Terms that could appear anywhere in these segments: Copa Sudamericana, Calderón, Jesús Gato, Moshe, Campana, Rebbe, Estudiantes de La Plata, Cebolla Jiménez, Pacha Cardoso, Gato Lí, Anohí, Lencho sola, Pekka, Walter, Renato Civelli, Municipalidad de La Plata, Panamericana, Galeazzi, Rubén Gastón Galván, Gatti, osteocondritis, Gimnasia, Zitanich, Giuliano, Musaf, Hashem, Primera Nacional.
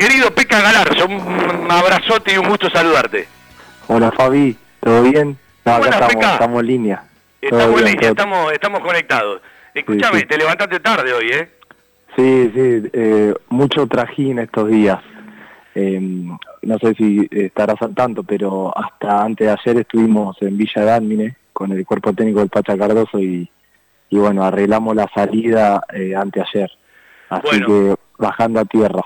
Querido Pecka Galar, un abrazote y un gusto saludarte. Hola Fabi, ¿todo bien? No, acá estamos en línea. Estamos en línea, estamos conectados. Escúchame, sí. Te levantaste tarde hoy, ¿eh? Sí, mucho trajín estos días. No sé si estarás al tanto, pero hasta antes de ayer estuvimos en Villa Dálmine con el cuerpo técnico del Pacha Cardoso y bueno, arreglamos la salida anteayer. Así bueno, que bajando a tierra.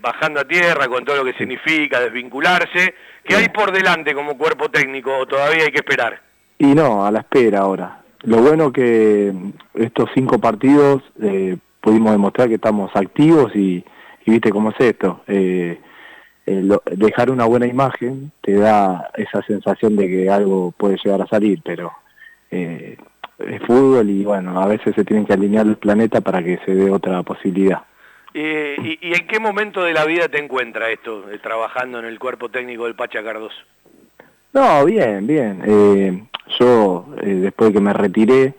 Bajando a tierra con todo lo que significa desvincularse. ¿Qué hay por delante como cuerpo técnico? ¿Todavía hay que esperar? Y no, a la espera ahora. Lo bueno que estos 5 partidos pudimos demostrar que estamos activos y viste cómo es esto. Dejar una buena imagen te da esa sensación de que algo puede llegar a salir, pero es fútbol y bueno, a veces se tienen que alinear el planeta para que se dé otra posibilidad. ¿Y en qué momento de la vida te encuentra esto, trabajando en el cuerpo técnico del Pacha Cardoso? No, bien. Yo después de que me retiré,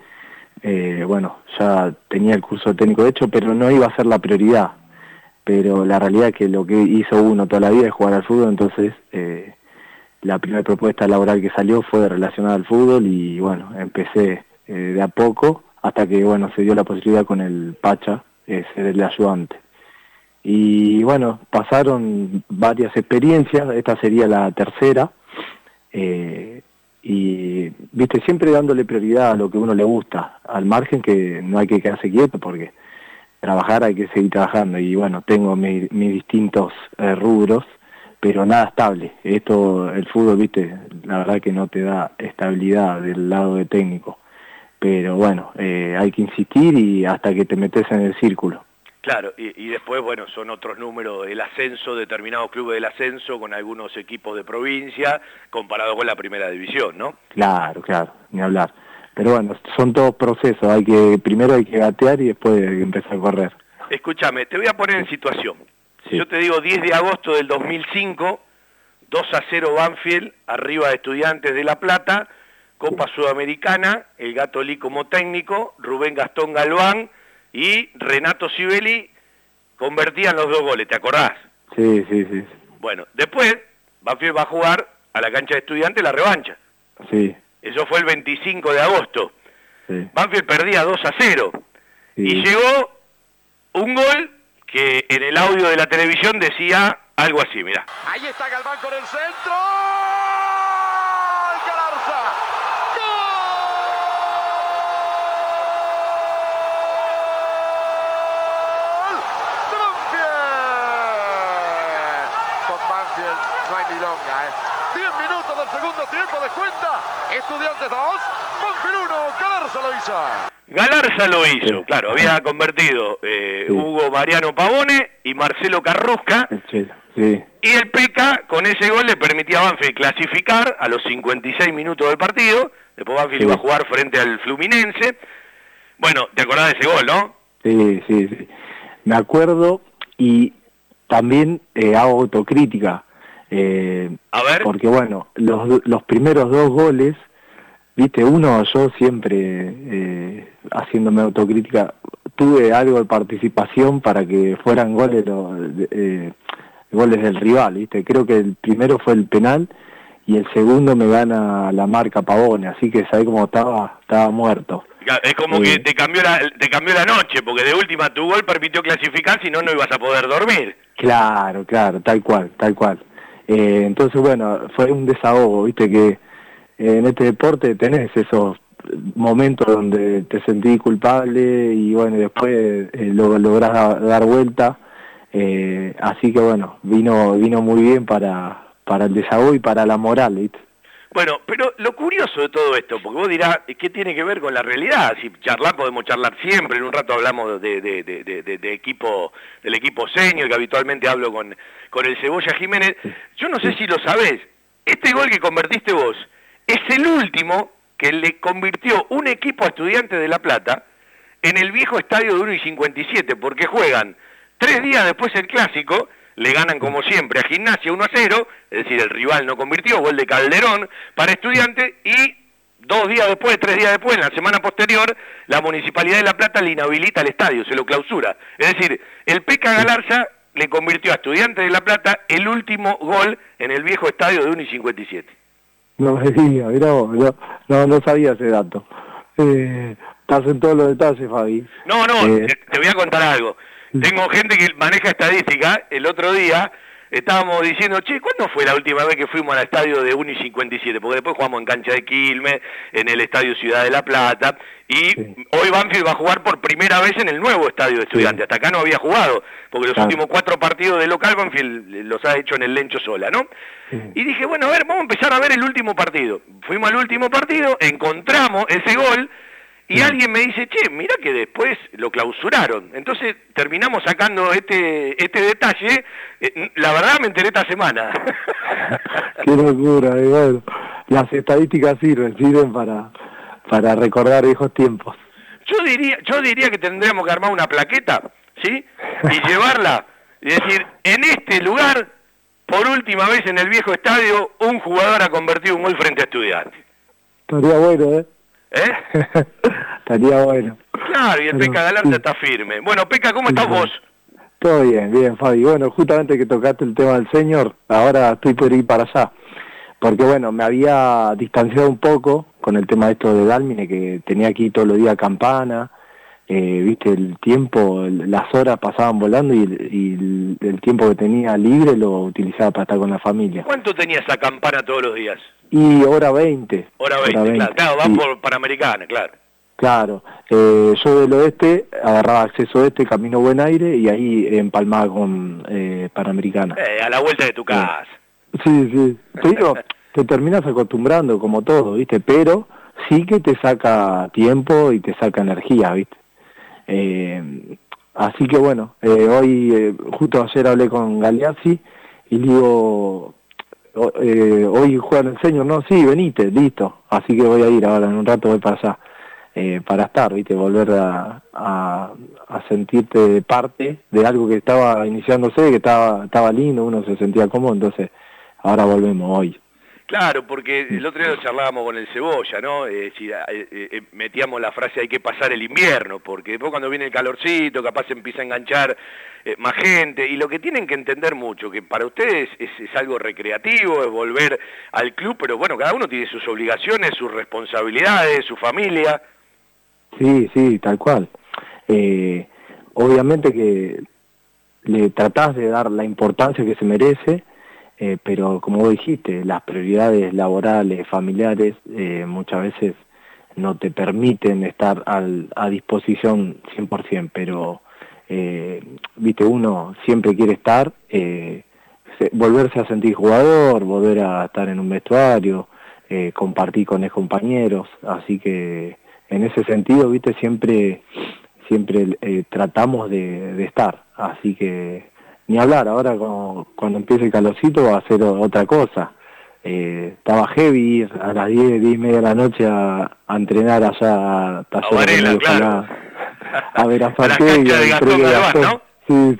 ya tenía el curso técnico hecho, pero no iba a ser la prioridad. Pero la realidad es que lo que hizo uno toda la vida es jugar al fútbol, entonces la primera propuesta laboral que salió fue relacionada al fútbol y bueno, empecé de a poco hasta que bueno, se dio la posibilidad con el Pacha, ser el ayudante. Y bueno, pasaron varias experiencias, esta sería la tercera, y viste, siempre dándole prioridad a lo que uno le gusta, al margen que no hay que quedarse quieto porque trabajar hay que seguir trabajando y bueno, tengo mis distintos rubros, pero nada estable. Esto, el fútbol, viste, la verdad que no te da estabilidad del lado de técnico, pero bueno, hay que insistir y hasta que te metes en el círculo. Claro, y después, bueno, son otros números, el ascenso, determinados clubes del ascenso con algunos equipos de provincia, comparado con la primera división, ¿no? Claro, ni hablar. Pero bueno, son todos procesos, primero hay que gatear y después hay que empezar a correr. Escúchame, te voy a poner en situación. Sí. Yo te digo 10 de agosto del 2005, 2-0 Banfield, arriba de Estudiantes de La Plata, Copa Sudamericana, el Gato Lí como técnico, Rubén Gastón Galván y Renato Civelli convertían los 2 goles, ¿te acordás? Sí. Bueno, después Banfield va a jugar a la cancha de Estudiantes la revancha. Sí. Eso fue el 25 de agosto. Sí. Banfield perdía 2-0. Sí. Y llegó un gol que en el audio de la televisión decía algo así, mirá. Ahí está Galván con el centro. ¡Galarza! ¡Gol! ¡Banfield! Con Banfield no hay milonga, 10 minutos del segundo tiempo de cuenta, Estudiantes 2, Banfield 1, Galarza lo hizo. Claro, había convertido Hugo Mariano Pavone y Marcelo Carrosca. Sí. Y el Pekka con ese gol le permitía a Banfield clasificar a los 56 minutos del partido. Después Banfield iba a jugar frente al Fluminense. Bueno, ¿te acordás de ese gol, no? Sí. Me acuerdo y también hago autocrítica. A ver. Porque bueno, los primeros 2 goles, viste, uno yo siempre haciéndome autocrítica, tuve algo de participación para que fueran goles del rival, viste. Creo que el primero fue el penal y el segundo me gana la marca Pavone, así que sabés cómo estaba muerto. Es como que te cambió la noche, porque de última tu gol permitió clasificar, si no ibas a poder dormir. Claro, tal cual. Entonces, bueno, fue un desahogo, viste, que en este deporte tenés esos momentos donde te sentís culpable y bueno, después lo lográs dar vuelta, así que bueno, vino muy bien para el desahogo y para la moral, viste. Bueno, pero lo curioso de todo esto, porque vos dirás, ¿qué tiene que ver con la realidad? Si charlar, podemos charlar siempre, en un rato hablamos de equipo, del equipo Seño, que habitualmente hablo con el Cebolla Jiménez. Yo no sé si lo sabés, este gol que convertiste vos es el último que le convirtió un equipo a Estudiantes de La Plata en el viejo estadio de 1 y 57, porque juegan 3 días después el clásico. Le ganan como siempre a Gimnasia 1-0, es decir, el rival no convirtió, gol de Calderón para Estudiantes, y 3 días después, en la semana posterior, la Municipalidad de La Plata le inhabilita el estadio, se lo clausura. Es decir, el Pecka Galarza le convirtió a Estudiantes de La Plata el último gol en el viejo estadio de 1,57. No me digas, mirá vos, no sabía ese dato. Estás en todos los detalles, Fabi. Te voy a contar algo. Tengo gente que maneja estadística. El otro día estábamos diciendo, ¿cuándo fue la última vez que fuimos al estadio de 1,57? Porque después jugamos en Cancha de Quilmes, en el estadio Ciudad de La Plata, y hoy Banfield va a jugar por primera vez en el nuevo estadio de Estudiantes. Hasta acá no había jugado, porque los últimos 4 partidos de local Banfield los ha hecho en el Lencho Sola, ¿no? Sí. Y dije, bueno, a ver, vamos a empezar a ver el último partido. Fuimos al último partido, encontramos ese gol, y alguien me dice, mirá que después lo clausuraron. Entonces terminamos sacando este detalle. La verdad me enteré esta semana. Qué locura, igual. Las estadísticas sirven para recordar viejos tiempos. Yo diría que tendríamos que armar una plaqueta, ¿sí? Y llevarla y decir, en este lugar, por última vez en el viejo estadio, un jugador ha convertido un gol frente a Estudiantes. Estaría bueno, ¿eh? Estaría bueno. Claro, y el Pecka Galar está firme. Bueno, Pekka, ¿cómo estás vos? Todo bien, Fabi. Bueno, justamente que tocaste el tema del señor, ahora estoy por ir para allá. Porque bueno, me había distanciado un poco con el tema de esto de Dálmine, que tenía aquí todos los días Campana. Viste, el tiempo, las horas pasaban volando y el tiempo que tenía libre lo utilizaba para estar con la familia. ¿Cuánto tenías a Campana todos los días? Y hora 20, claro, van por Panamericana, claro. Claro, yo del oeste agarraba acceso oeste, camino Buen Aire y ahí empalmaba con Panamericana. A la vuelta de tu casa. Sí. Te digo, te terminas acostumbrando como todo, ¿viste? Pero sí que te saca tiempo y te saca energía, ¿viste? Así que bueno, hoy, justo ayer hablé con Galeazzi y le digo, hoy juegan el Seño, no, sí, venite, listo, así que voy a ir ahora, en un rato voy para allá, para estar, viste, volver a sentirte parte de algo que estaba iniciándose, que estaba lindo, uno se sentía cómodo, entonces ahora volvemos hoy. Claro, porque el otro día lo charlábamos con el Cebolla, ¿no? Metíamos la frase, hay que pasar el invierno, porque después cuando viene el calorcito, capaz se empieza a enganchar más gente, y lo que tienen que entender mucho, que para ustedes es algo recreativo, es volver al club, pero bueno, cada uno tiene sus obligaciones, sus responsabilidades, su familia. Sí, tal cual. Obviamente que le tratás de dar la importancia que se merece, pero como vos dijiste, las prioridades laborales, familiares, muchas veces no te permiten estar a disposición 100%, pero viste, uno siempre quiere estar, volverse a sentir jugador, volver a estar en un vestuario, compartir con excompañeros, así que en ese sentido, viste, siempre tratamos de estar, así que ni hablar, ahora cuando empiece el calorcito va a ser otra cosa. Estaba heavy ir a las 10:30 de la noche a entrenar allá a Varela, claro. A ver a Fabi y a Rubén Gastón Galván, ¿no? Sí.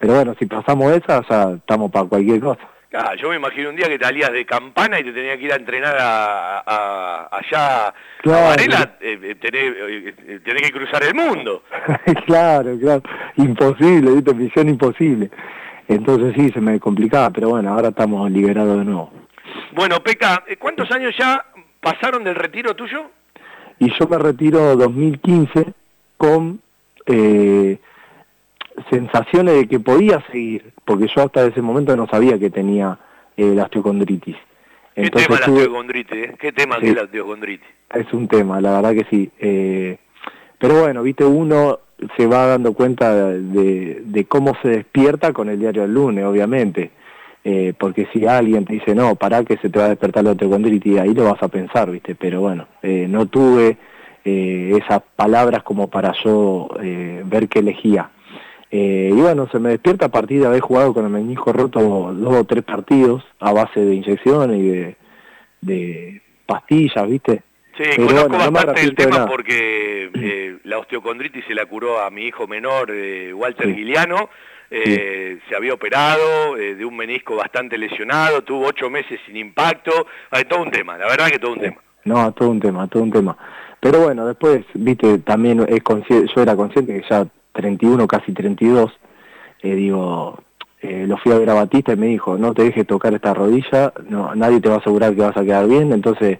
Pero bueno, si pasamos esa, ya estamos para cualquier cosa. Ah, yo me imagino un día que te salías de Campana y te tenía que ir a entrenar allá, claro, a Varela, tenés que cruzar el mundo. Claro, imposible, ¿viste? Misión imposible. Entonces sí, se me complicaba, pero bueno, ahora estamos liberados de nuevo. Bueno, Pekka, ¿cuántos años ya pasaron del retiro tuyo? Y yo me retiro 2015 con sensaciones de que podía seguir, porque yo hasta ese momento no sabía que tenía la osteocondritis. Entonces, ¿qué tema la osteocondritis? ¿Qué tema es la osteocondritis? Es un tema, la verdad que sí. Pero bueno, viste, uno se va dando cuenta de cómo se despierta con el diario del lunes, obviamente. Porque si alguien te dice, no, pará que se te va a despertar la osteocondritis, ahí lo vas a pensar, viste. Pero bueno, no tuve esas palabras como para yo ver qué elegía. Y bueno, se me despierta a partir de haber jugado con el menisco roto 2 o 3 partidos a base de inyecciones y de pastillas, ¿viste? Sí, pero conozco bastante el tema porque la osteocondritis se la curó a mi hijo menor, Walter, Giuliano. Se había operado de un menisco bastante lesionado, tuvo 8 meses sin impacto. Todo un tema, la verdad que todo un tema. No, todo un tema. Pero bueno, después, ¿viste? También yo era consciente que ya 31, casi 32, lo fui a ver a Batista y me dijo, no te dejes tocar esta rodilla, no, nadie te va a asegurar que vas a quedar bien. Entonces,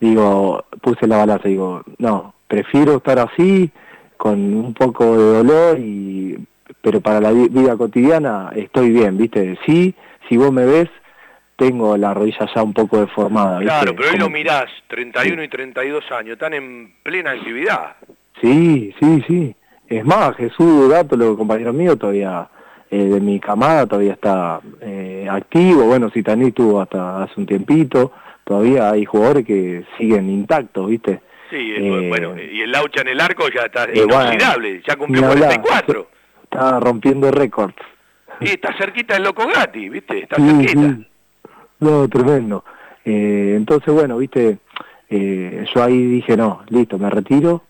digo, puse la balanza, digo, no, prefiero estar así, con un poco de dolor, y pero para la vida cotidiana estoy bien, ¿viste? Sí, si vos me ves, tengo la rodilla ya un poco deformada, ¿viste? Claro, pero hoy lo mirás, 31 y 32 años, están en plena actividad. Sí, sí, sí. Es más, Jesús Gato, los compañeros míos todavía, de mi camada todavía está activo. Bueno, Zitanich estuvo hasta hace un tiempito. Todavía hay jugadores que siguen intactos, ¿viste? Sí, bueno, y el Laucha en el arco ya está inoxidable, bueno, ya cumplió 44. Está rompiendo récords. Sí, está cerquita el Loco Gatti, ¿viste? Está cerquita. Sí. No, tremendo. Entonces, bueno, ¿viste? Yo ahí dije, no, listo, me retiro,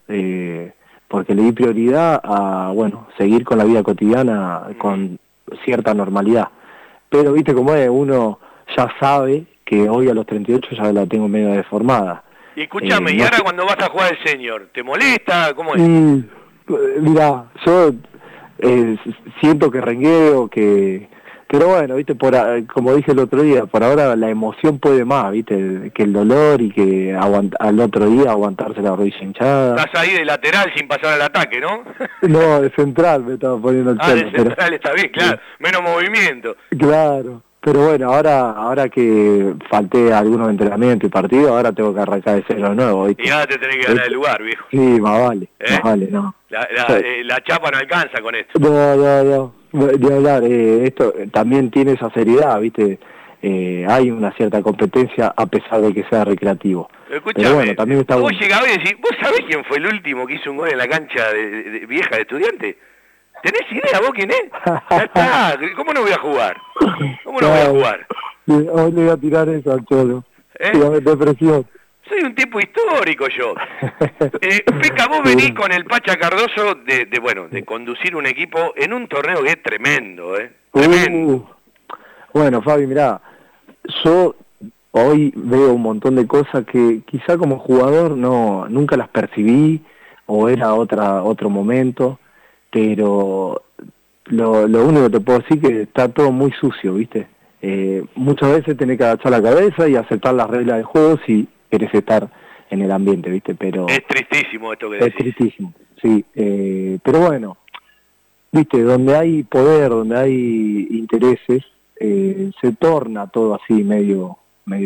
porque le di prioridad a, bueno, seguir con la vida cotidiana con cierta normalidad. Pero, ¿viste cómo es? Uno ya sabe que hoy a los 38 ya la tengo medio deformada. Y escúchame, ¿y ahora cuando vas a jugar el Señor? ¿Te molesta? ¿Cómo es? Mirá, yo siento que rengueo, que... Pero bueno, ¿viste? Como dije el otro día, por ahora la emoción puede más, ¿viste? Que el dolor, y que al otro día aguantarse la rodilla hinchada. Estás ahí de lateral sin pasar al ataque, ¿no? No, de central me estaba poniendo el centro. Ah, de central, pero... está bien, claro. Menos movimiento. Claro. Pero bueno, ahora que falté algunos entrenamientos y partidos, ahora tengo que arrancar de cero de nuevo, ¿viste? Y ahora te tenés que ganar el lugar, viejo. Sí, más vale, más vale, no. La chapa no alcanza con esto. No. De hablar, esto también tiene esa seriedad, ¿viste? Hay una cierta competencia a pesar de que sea recreativo. Escuchame, pero bueno, también está vos llegás y decís, ¿vos sabés quién fue el último que hizo un gol en la cancha de vieja de Estudiantes? ¿Tenés idea vos quién es? Ya está, ¿cómo no voy a jugar? ¿Cómo no voy a jugar? Hoy le voy a tirar eso al cholo. Depresión. Soy un tipo histórico yo. Pekka, vos venís con el Pacha Cardoso de conducir un equipo en un torneo que es tremendo, ¿eh? Tremendo. Bueno, Fabi, mirá, yo hoy veo un montón de cosas que quizá como jugador nunca las percibí, o era otro momento. Pero lo único que te puedo decir es que está todo muy sucio, ¿viste? Muchas veces tenés que agachar la cabeza y aceptar las reglas del juego si querés estar en el ambiente, ¿viste? Pero es tristísimo esto que decís. Es tristísimo, sí. Pero bueno, ¿viste? Donde hay poder, donde hay intereses, se torna todo así medio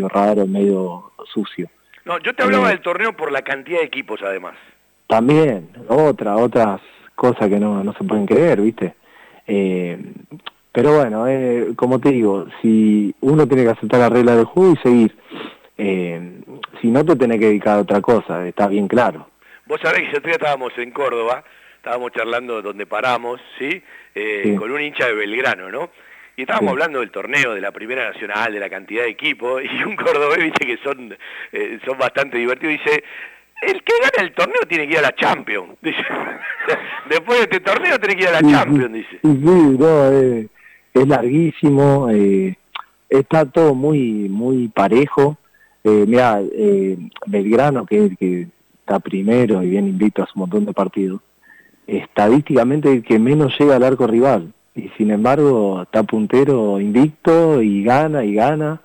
raro, medio sucio. No, yo te hablaba del torneo por la cantidad de equipos, además. También, otras... cosas que no se pueden creer, ¿viste? Pero bueno, como te digo, si uno tiene que aceptar la regla del juego y seguir, si no te tenés que dedicar a otra cosa, está bien claro. Vos sabés que nosotros estábamos en Córdoba, estábamos charlando donde paramos, ¿sí? Con un hincha de Belgrano, ¿no? Y estábamos hablando del torneo, de la Primera Nacional, de la cantidad de equipos, y un cordobés, viste, que son bastante divertidos, dice... El que gana el torneo tiene que ir a la Champions, dice. Después de este torneo tiene que ir a la Champions, dice. Sí, no, es larguísimo, está todo muy muy parejo. Mirá, Belgrano, que es el que está primero y bien invicto a su montón de partidos, estadísticamente el que menos llega al arco rival, y sin embargo está puntero invicto y gana,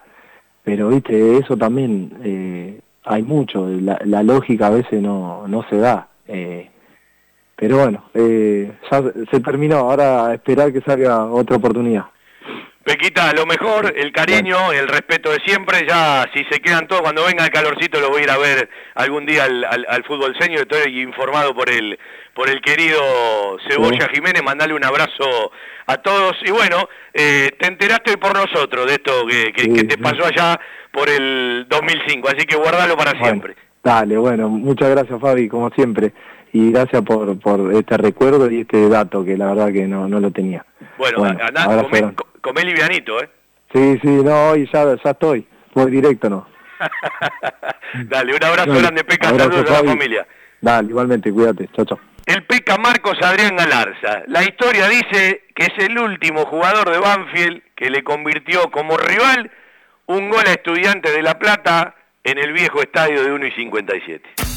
pero viste, eso también... hay mucho, la lógica a veces no se da, pero bueno, ya se terminó, ahora a esperar que salga otra oportunidad. Pequita, lo mejor, el cariño, el respeto de siempre, ya si se quedan todos, cuando venga el calorcito lo voy a ir a ver algún día al fútbol seño, estoy informado por el querido Cebolla Jiménez, mandale un abrazo a todos, y bueno, te enteraste por nosotros de esto que te pasó allá por el 2005, así que guardalo para siempre. Dale, bueno, muchas gracias, Fabi, como siempre, y gracias por este recuerdo y este dato que la verdad que no lo tenía. Bueno, andá, comé livianito, ¿eh? Sí, no, hoy ya estoy, voy directo, ¿no? Dale, un abrazo grande, Pecka, saludos a la familia. Dale, igualmente, cuídate, chao. El Pecka Marcos Adrián Galarza. La historia dice que es el último jugador de Banfield que le convirtió como rival un gol a Estudiantes de La Plata en el viejo estadio de 1:57.